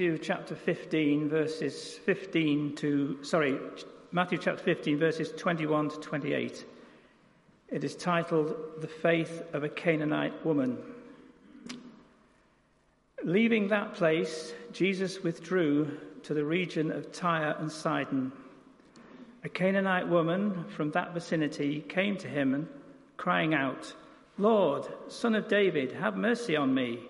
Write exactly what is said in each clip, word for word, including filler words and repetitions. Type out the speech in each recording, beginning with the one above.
Matthew chapter fifteen, verses fifteen to sorry, Matthew chapter fifteen, verses twenty-one to twenty-eight. It is titled "The Faith of a Canaanite Woman." Leaving that place, Jesus withdrew to the region of Tyre and Sidon. A Canaanite woman from that vicinity came to him and crying out, "Lord, Son of David, have mercy on me.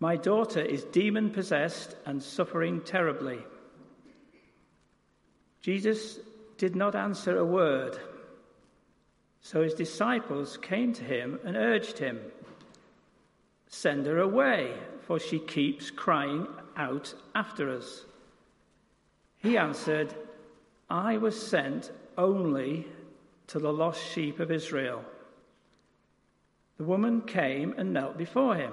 My daughter is demon-possessed and suffering terribly." Jesus did not answer a word, so his disciples came to him and urged him, "Send her away, for she keeps crying out after us." He answered, "I was sent only to the lost sheep of Israel." The woman came and knelt before him.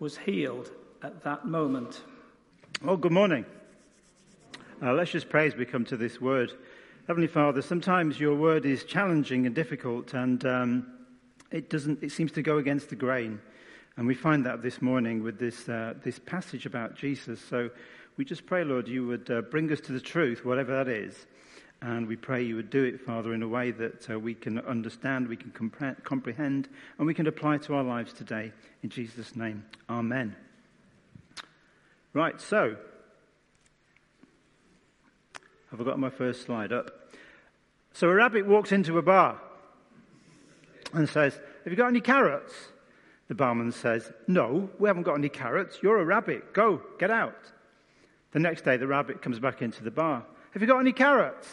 was healed at that moment. Well, good morning. Uh, let's just pray as we come to this word. Heavenly Father, sometimes your word is challenging and difficult, and um, it doesn't. It seems to go against the grain, and we find that this morning with this uh, this passage about Jesus. So we just pray, Lord, you would uh, bring us to the truth, whatever that is. And we pray you would do it, Father, in a way that uh, we can understand, we can compre- comprehend, and we can apply to our lives today. In Jesus' name, amen. Right, so, have I got my first slide up? So a rabbit walks into a bar and says, "Have you got any carrots?" The barman says, "No, we haven't got any carrots. You're a rabbit. Go, get out." The next day, the rabbit comes back into the bar. "Have you got any carrots?"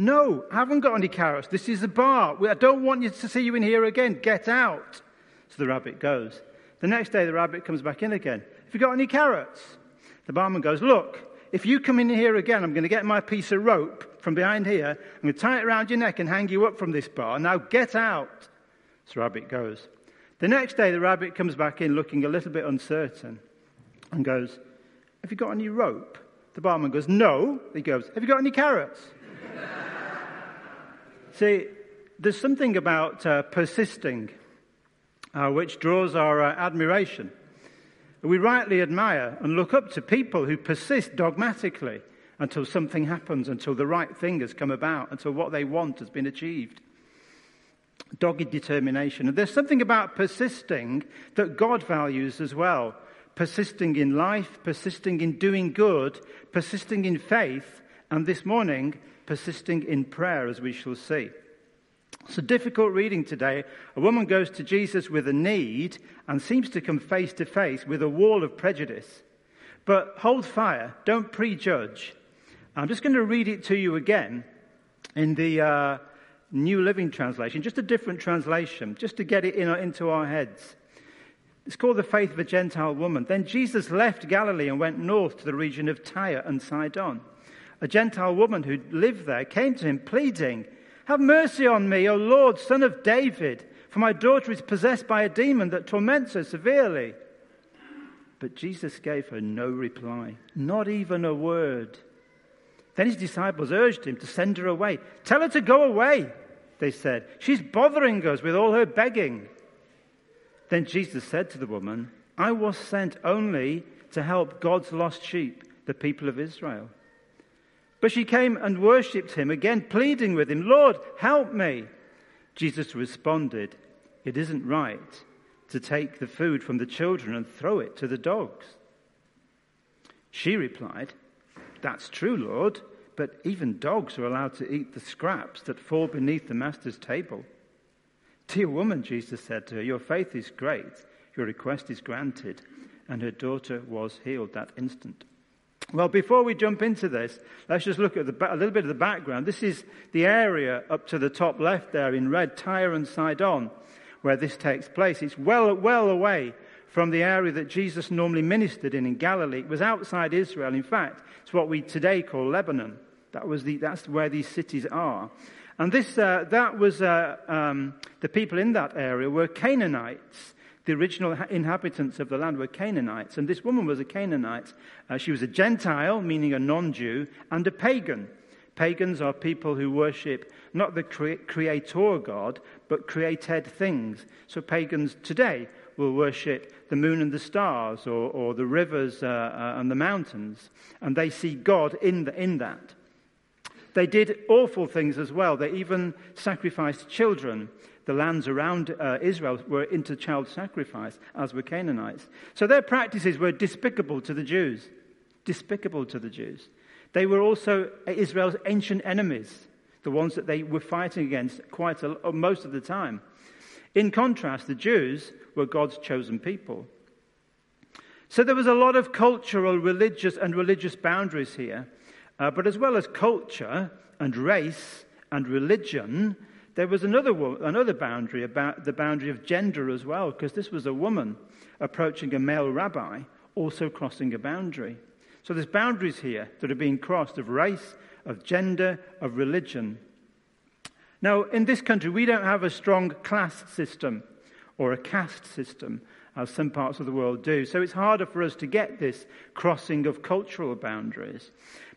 "No, I haven't got any carrots. This is the bar. I don't want you to see you in here again. Get out." So the rabbit goes. The next day, the rabbit comes back in again. "Have you got any carrots?" The barman goes, "Look, if you come in here again, I'm going to get my piece of rope from behind here. I'm going to tie it around your neck and hang you up from this bar. Now get out." So the rabbit goes. The next day, the rabbit comes back in looking a little bit uncertain and goes, "Have you got any rope?" The barman goes, "No." He goes, "Have you got any carrots?" See, there's something about uh, persisting uh, which draws our uh, admiration. We rightly admire and look up to people who persist dogmatically until something happens, until the right thing has come about, until what they want has been achieved. Dogged determination. And there's something about persisting that God values as well. Persisting in life, persisting in doing good, persisting in faith, and this morning, persisting in prayer, as we shall see. It's a difficult reading today. A woman goes to Jesus with a need and seems to come face to face with a wall of prejudice. But hold fire, don't prejudge. I'm just going to read it to you again in the uh, New Living Translation, just a different translation, just to get it in, into our heads. It's called The Faith of a Gentile Woman. "Then Jesus left Galilee and went north to the region of Tyre and Sidon. A Gentile woman who lived there came to him pleading, 'Have mercy on me, O Lord, Son of David, for my daughter is possessed by a demon that torments her severely.' But Jesus gave her no reply, not even a word. Then his disciples urged him to send her away. 'Tell her to go away,' they said. 'She's bothering us with all her begging.' Then Jesus said to the woman, 'I was sent only to help God's lost sheep, the people of Israel.' But she came and worshipped him, again pleading with him, 'Lord, help me.' Jesus responded, 'It isn't right to take the food from the children and throw it to the dogs.' She replied, 'That's true, Lord, but even dogs are allowed to eat the scraps that fall beneath the master's table.' 'Dear woman,' Jesus said to her, 'your faith is great. Your request is granted.' And her daughter was healed that instant." Well, before we jump into this, let's just look at the, a little bit of the background. This is the area up to the top left there in red, Tyre and Sidon, where this takes place. It's well, well away from the area that Jesus normally ministered in, in Galilee. It was outside Israel. In fact, it's what we today call Lebanon. That was the, that's where these cities are. And this, uh, that was, uh, um, the people in that area were Canaanites. The original inhabitants of the land were Canaanites. And this woman was a Canaanite. Uh, she was a Gentile, meaning a non-Jew, and a pagan. Pagans are people who worship not the cre- creator God, but created things. So pagans today will worship the moon and the stars, or, or the rivers uh, uh, and the mountains. And they see God in, the, in that. They did awful things as well. They even sacrificed children. The lands around uh, Israel were into child sacrifice, as were Canaanites. So their practices were despicable to the Jews. Despicable to the Jews. They were also Israel's ancient enemies, the ones that they were fighting against quite a, most of the time. In contrast, the Jews were God's chosen people. So there was a lot of cultural, religious, and religious boundaries here. Uh, but as well as culture and race and religion, there was another another boundary, about the boundary of gender as well, because this was a woman approaching a male rabbi, also crossing a boundary. So there's boundaries here that are being crossed of race, of gender, of religion. Now, in this country, we don't have a strong class system or a caste system, as some parts of the world do. So it's harder for us to get this crossing of cultural boundaries.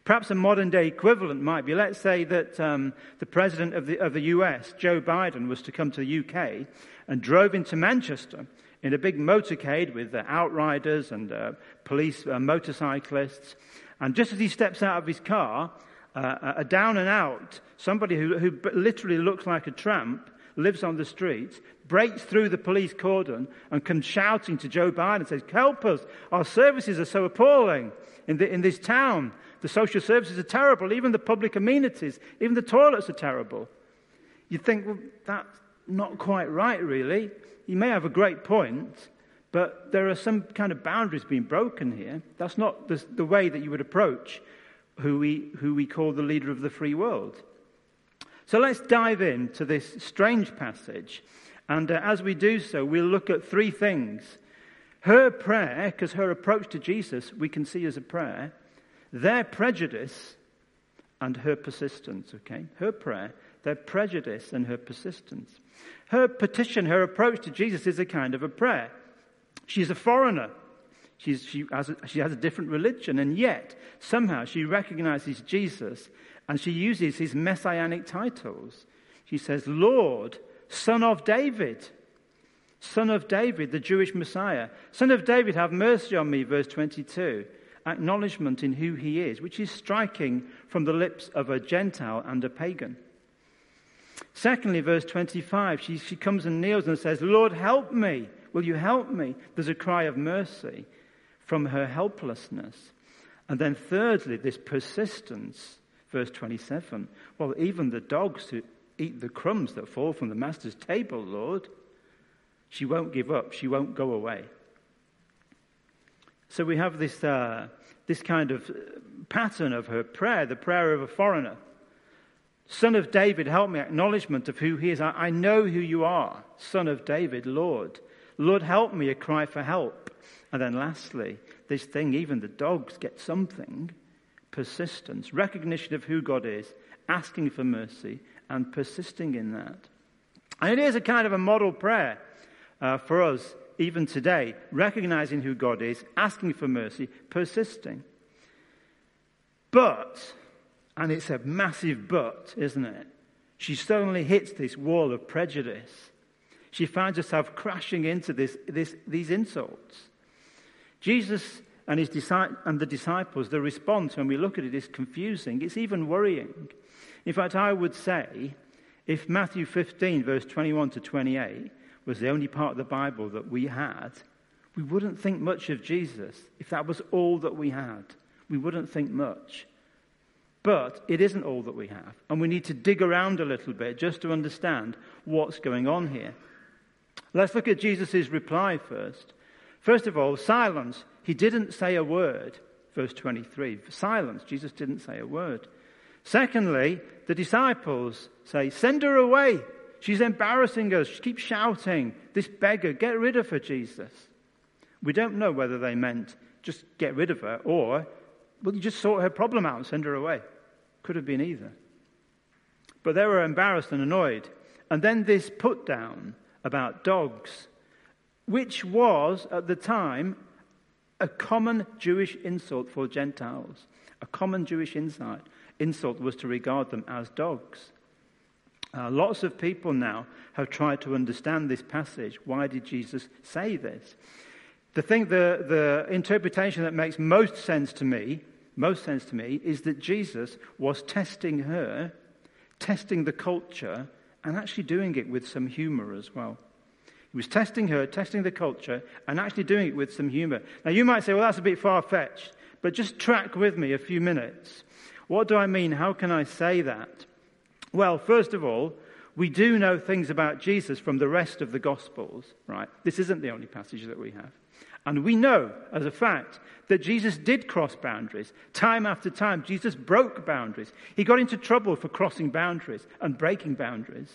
Perhaps a modern-day equivalent might be, let's say that um, the president of the, of the U S, Joe Biden, was to come to the U K and drove into Manchester in a big motorcade with uh, outriders and uh, police uh, motorcyclists. And just as he steps out of his car, uh, a down-and-out, somebody who, who literally looks like a tramp, lives on the street, breaks through the police cordon and comes shouting to Joe Biden and says, "Help us, our services are so appalling in, the, in this town. The social services are terrible, even the public amenities, even the toilets are terrible." You'd think, well, that's not quite right, really. You may have a great point, but there are some kind of boundaries being broken here. That's not the, the way that you would approach who we, who we call the leader of the free world. So let's dive into this strange passage. And uh, as we do so, we'll look at three things. Her prayer, because her approach to Jesus we can see as a prayer. Their prejudice and her persistence, okay? Her prayer, their prejudice and her persistence. Her petition, her approach to Jesus is a kind of a prayer. She's a foreigner. She's, she, has a, she has a different religion, and yet somehow she recognizes Jesus and she uses his messianic titles. She says, "Lord, Son of David, Son of David, the Jewish Messiah. Son of David, have mercy on me," verse twenty-two. Acknowledgement in who he is, which is striking from the lips of a Gentile and a pagan. Secondly, verse twenty-five, she, she comes and kneels and says, "Lord, help me. Will you help me?" There's a cry of mercy from her helplessness. And then thirdly, this persistence, verse twenty-seven. "Well, even the dogs who eat the crumbs that fall from the master's table, Lord." She won't give up. She won't go away. So we have this uh, this kind of pattern of her prayer, the prayer of a foreigner. Son of David, help me, acknowledgement of who he is. I, I know who you are, Son of David, Lord. Lord, help me, a cry for help. And then lastly, this thing, even the dogs get something, persistence, recognition of who God is, asking for mercy and persisting in that. And it is a kind of a model prayer uh, for us. Even today, recognizing who God is, asking for mercy, persisting. But, and it's a massive but, isn't it? She suddenly hits this wall of prejudice. She finds herself crashing into this, this, these insults. Jesus and, his, and the disciples, the response when we look at it is confusing. It's even worrying. In fact, I would say, if Matthew fifteen, verse twenty-one to twenty-eight... was the only part of the Bible that we had, we wouldn't think much of Jesus. If that was all that we had, we wouldn't think much. But it isn't all that we have, and we need to dig around a little bit just to understand what's going on here. Let's look at Jesus' reply first. First of all, silence. He didn't say a word, verse twenty-three. Silence. Jesus didn't say a word. Secondly, the disciples say, "Send her away. She's embarrassing us. She keeps shouting. This beggar, get rid of her, Jesus." We don't know whether they meant just get rid of her or, well, you just sort her problem out and send her away. Could have been either. But they were embarrassed and annoyed. And then this put down about dogs, which was at the time a common Jewish insult for Gentiles. A common Jewish insult insult was to regard them as dogs. Uh, lots of people now have tried to understand this passage. Why did Jesus say this? The thing, the, the interpretation that makes most sense to me, most sense to me, is that Jesus was testing her, testing the culture, and actually doing it with some humor as well. He was testing her, testing the culture, and actually doing it with some humor. Now you might say, well, that's a bit far-fetched, but just track with me a few minutes. What do I mean? How can I say that? Well, first of all, we do know things about Jesus from the rest of the Gospels, right? This isn't the only passage that we have. And we know, as a fact, that Jesus did cross boundaries. Time after time, Jesus broke boundaries. He got into trouble for crossing boundaries and breaking boundaries.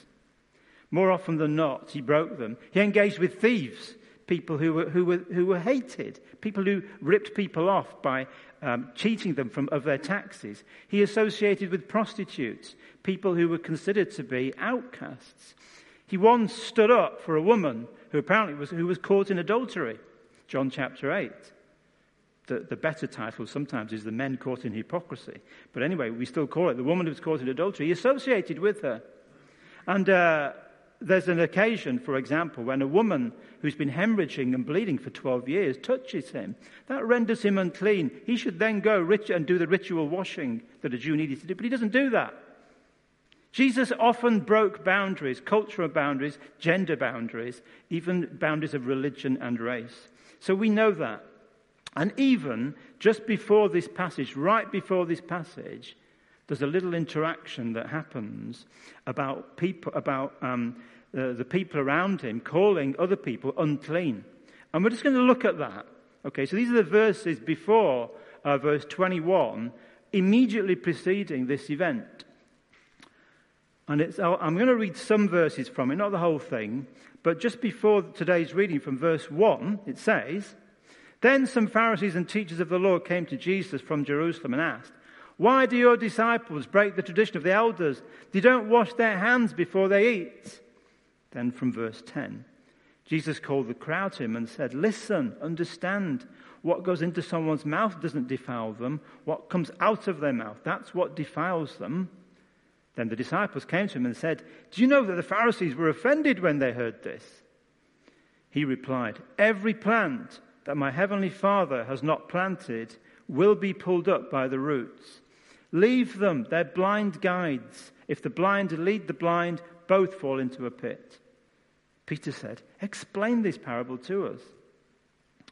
More often than not, he broke them. He engaged with thieves, people who were, who were, who were hated, people who ripped people off by um, cheating them from, of their taxes. He associated with prostitutes, people who were considered to be outcasts. He once stood up for a woman who apparently was, who was caught in adultery. John chapter eight. The, the better title sometimes is the men caught in hypocrisy. But anyway, we still call it the woman who was caught in adultery. He associated with her. And uh, there's an occasion, for example, when a woman who's been hemorrhaging and bleeding for twelve years touches him. That renders him unclean. He should then go rich and do the ritual washing that a Jew needed to do. But he doesn't do that. Jesus often broke boundaries, cultural boundaries, gender boundaries, even boundaries of religion and race. So we know that. And even just before this passage, right before this passage, there's a little interaction that happens about people, about um, the, the people around him calling other people unclean. And we're just going to look at that. Okay, so these are the verses before uh, verse twenty-one, immediately preceding this event. And it's, I'm going to read some verses from it, not the whole thing, but just before today's reading from verse one, it says, "Then some Pharisees and teachers of the law came to Jesus from Jerusalem and asked, 'Why do your disciples break the tradition of the elders? They don't wash their hands before they eat.'" Then from verse ten, Jesus called the crowd to him and said, "Listen, understand, what goes into someone's mouth doesn't defile them. What comes out of their mouth, that's what defiles them." Then the disciples came to him and said, "Do you know that the Pharisees were offended when they heard this?" He replied, "Every plant that my heavenly Father has not planted will be pulled up by the roots. Leave them, they're blind guides. If the blind lead the blind, both fall into a pit." Peter said, "Explain this parable to us."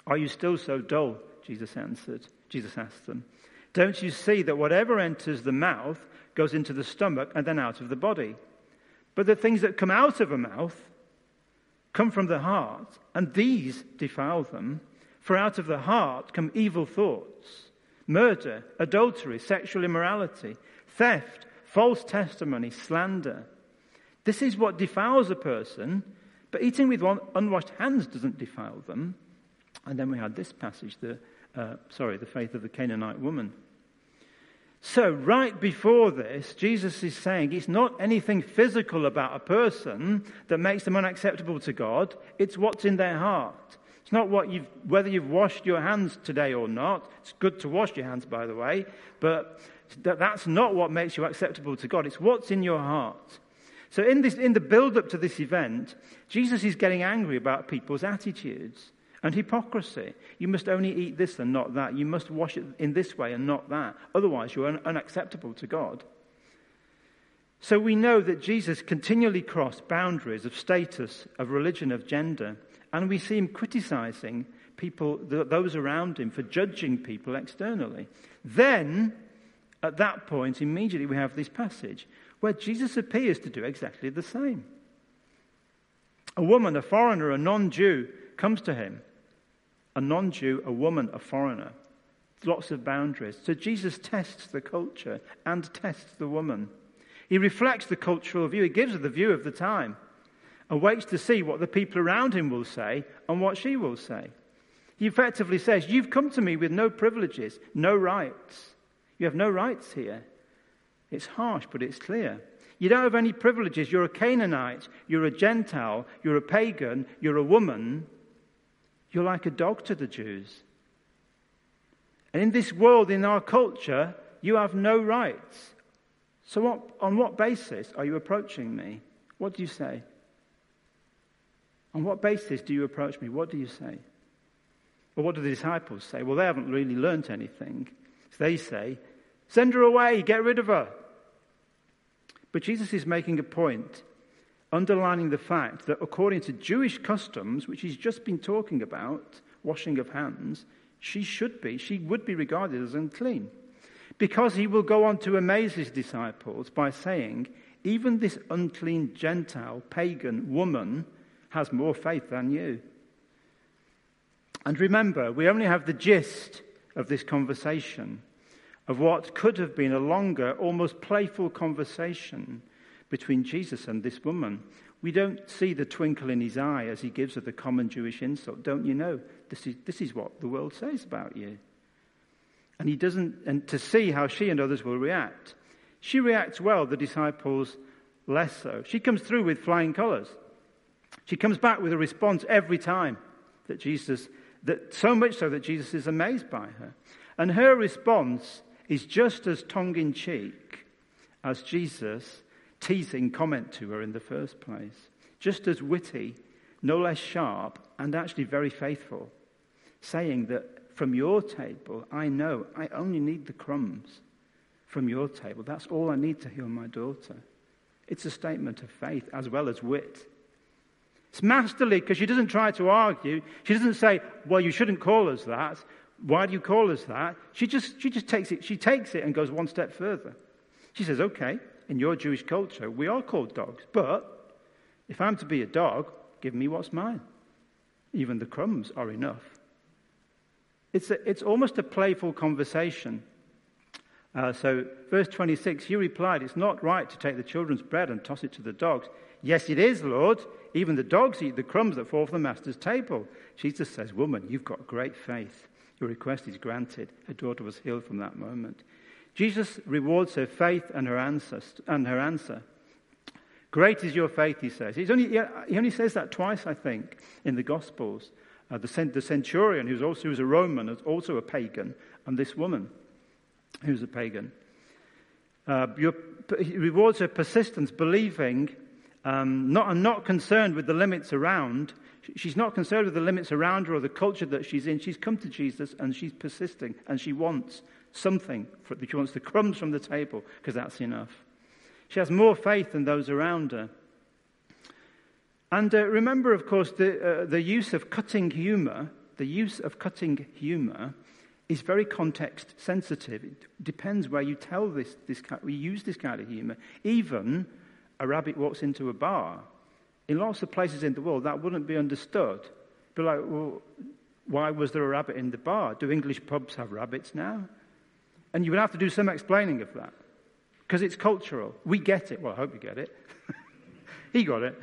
"Are you still so dull?" Jesus answered. Jesus asked them, "Don't you see that whatever enters the mouth goes into the stomach and then out of the body? But the things that come out of a mouth come from the heart, and these defile them. For out of the heart come evil thoughts, murder, adultery, sexual immorality, theft, false testimony, slander. This is what defiles a person, but eating with one unwashed hands doesn't defile them." And then we had this passage, the uh, sorry, the faith of the Canaanite woman. So right before this, Jesus is saying it's not anything physical about a person that makes them unacceptable to God. It's what's in their heart. It's not what you've, whether you've washed your hands today or not. It's good to wash your hands, by the way. But that, that's not what makes you acceptable to God. It's what's in your heart. So in this, in the build-up to this event, Jesus is getting angry about people's attitudes and hypocrisy. You must only eat this and not that. You must wash it in this way and not that. Otherwise, you're un- unacceptable to God. So we know that Jesus continually crossed boundaries of status, of religion, of gender. And we see him criticizing people, th- those around him, for judging people externally. Then, at that point, immediately we have this passage where Jesus appears to do exactly the same. A woman, a foreigner, a non-Jew comes to him. A non-Jew, a woman, a foreigner. Lots of boundaries. So Jesus tests the culture and tests the woman. He reflects the cultural view. He gives the view of the time and waits to see what the people around him will say and what she will say. He effectively says, you've come to me with no privileges, no rights. You have no rights here. It's harsh, but it's clear. You don't have any privileges. You're a Canaanite. You're a Gentile. You're a pagan. You're a woman. You're like a dog to the Jews. And in this world, in our culture, you have no rights. So what, on what basis are you approaching me? What do you say? On what basis do you approach me? What do you say? Well, what do the disciples say? Well, they haven't really learnt anything. So they say, send her away, get rid of her. But Jesus is making a point, underlining the fact that according to Jewish customs, which he's just been talking about, washing of hands, she should be, she would be regarded as unclean. Because he will go on to amaze his disciples by saying, even this unclean Gentile, pagan woman has more faith than you. And remember, we only have the gist of this conversation, of what could have been a longer, almost playful conversation between Jesus and this woman. We don't see the twinkle in his eye as he gives her the common Jewish insult. Don't you know, this is, this is what the world says about you. And he doesn't, and to see how she and others will react. She reacts well, the disciples less so. She comes through with flying colours. She comes back with a response every time that Jesus, that so much so that Jesus is amazed by her. And her response is just as tongue-in-cheek as Jesus' teasing comment to her in the first place. Just as witty, no less sharp, and actually very faithful, saying that, from your table, I know I only need the crumbs from your table. That's all I need to heal my daughter. It's a statement of faith as well as wit. It's masterly because she doesn't try to argue. She doesn't say, well, you shouldn't call us that. Why do you call us that? She just she just takes it, she takes it and goes one step further. She says, okay, in your Jewish culture, we are called dogs, but if I'm to be a dog, give me what's mine. Even the crumbs are enough. It's, a, it's almost a playful conversation. Uh, so, verse twenty-six, he replied, it's not right to take the children's bread and toss it to the dogs. Yes, it is, Lord. Even the dogs eat the crumbs that fall from the master's table. Jesus says, woman, you've got great faith. Your request is granted. Her daughter was healed from that moment. Jesus rewards her faith and her answer. And her answer. Great is your faith, he says. He's only, he only says that twice, I think, in the Gospels. Uh, the, cent- the centurion, who's also who's a Roman, is also a pagan, and this woman, who's a pagan. Uh, your, he rewards her persistence, believing, um, not and not concerned with the limits around. She's not concerned with the limits around her or the culture that she's in. She's come to Jesus, and she's persisting, and she wants something. For, she wants the crumbs from the table, because that's enough. She has more faith than those around her. And uh, remember, of course, the, uh, the use of cutting humor, the use of cutting humor is very context sensitive. It depends where you tell this, this kind, we use this kind of humor. Even a rabbit walks into a bar. In lots of places in the world, that wouldn't be understood. Be like, well, why was there a rabbit in the bar? Do English pubs have rabbits now? And you would have to do some explaining of that because it's cultural. We get it. Well, I hope you get it. He got it.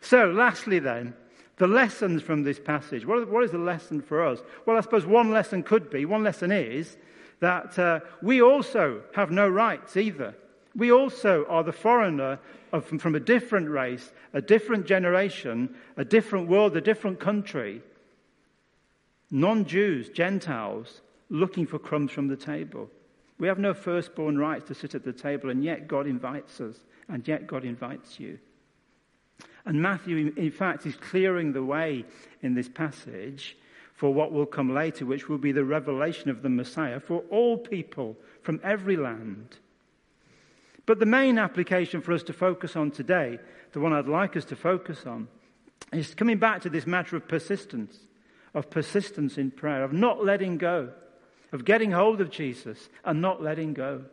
So, lastly then, the lessons from this passage. What, what is the lesson for us? Well, I suppose one lesson could be, one lesson is, that uh, we also have no rights either. We also are the foreigner of, from, from a different race, a different generation, a different world, a different country. Non-Jews, Gentiles, looking for crumbs from the table. We have no firstborn rights to sit at the table, and yet God invites us, and yet God invites you. And Matthew, in fact, is clearing the way in this passage for what will come later, which will be the revelation of the Messiah for all people from every land. But the main application for us to focus on today, the one I'd like us to focus on, is coming back to this matter of persistence, of persistence in prayer, of not letting go, of getting hold of Jesus and not letting go.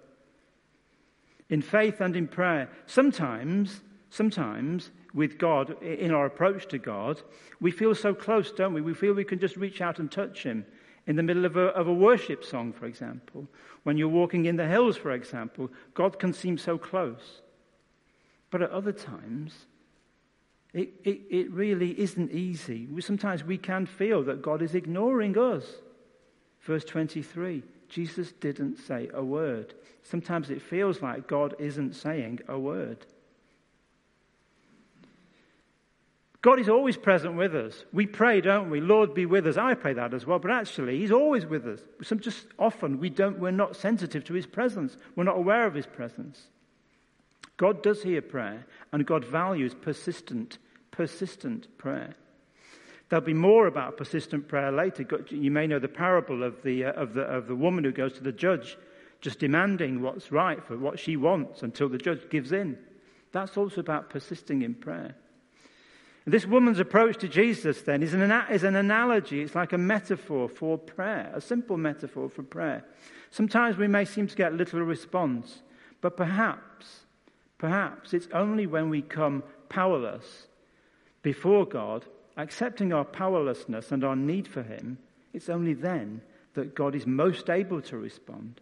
In faith and in prayer, sometimes, sometimes, with God, in our approach to God, we feel so close, don't we? We feel we can just reach out and touch him in the middle of a, of a worship song, for example. When you're walking in the hills, for example, God can seem so close. But at other times, It, it, it really isn't easy. Sometimes we can feel that God is ignoring us. Verse twenty-three, Jesus didn't say a word. Sometimes it feels like God isn't saying a word. God is always present with us. We pray, don't we? Lord, be with us. I pray that as well, but actually, he's always with us. Some just often we don't, we're not sensitive to his presence. We're not aware of his presence. God does hear prayer, and God values persistent, persistent prayer. There'll be more about persistent prayer later. You may know the parable of the uh, of the of the woman who goes to the judge, just demanding what's right for what she wants until the judge gives in. That's also about persisting in prayer. And this woman's approach to Jesus then is an is an analogy. It's like a metaphor for prayer, a simple metaphor for prayer. Sometimes we may seem to get little response, but perhaps. Perhaps it's only when we come powerless before God, accepting our powerlessness and our need for him, it's only then that God is most able to respond.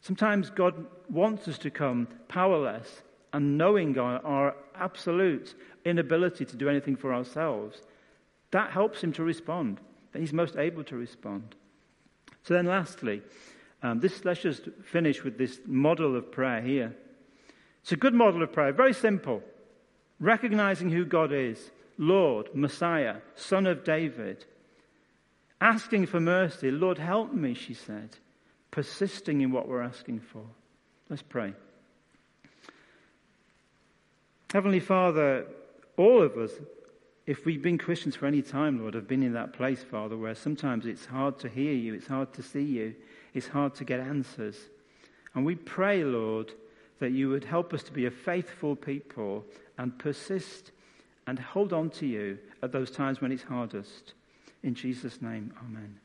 Sometimes God wants us to come powerless and knowing our, our absolute inability to do anything for ourselves. That helps him to respond. That he's most able to respond. So then lastly, um, this, let's just finish with this model of prayer here. It's a good model of prayer, very simple. Recognizing who God is, Lord, Messiah, Son of David. Asking for mercy, Lord, help me, she said. Persisting in what we're asking for. Let's pray. Heavenly Father, all of us, if we've been Christians for any time, Lord, have been in that place, Father, where sometimes it's hard to hear you, it's hard to see you, it's hard to get answers. And we pray, Lord, that you would help us to be a faithful people and persist and hold on to you at those times when it's hardest. In Jesus' name, amen.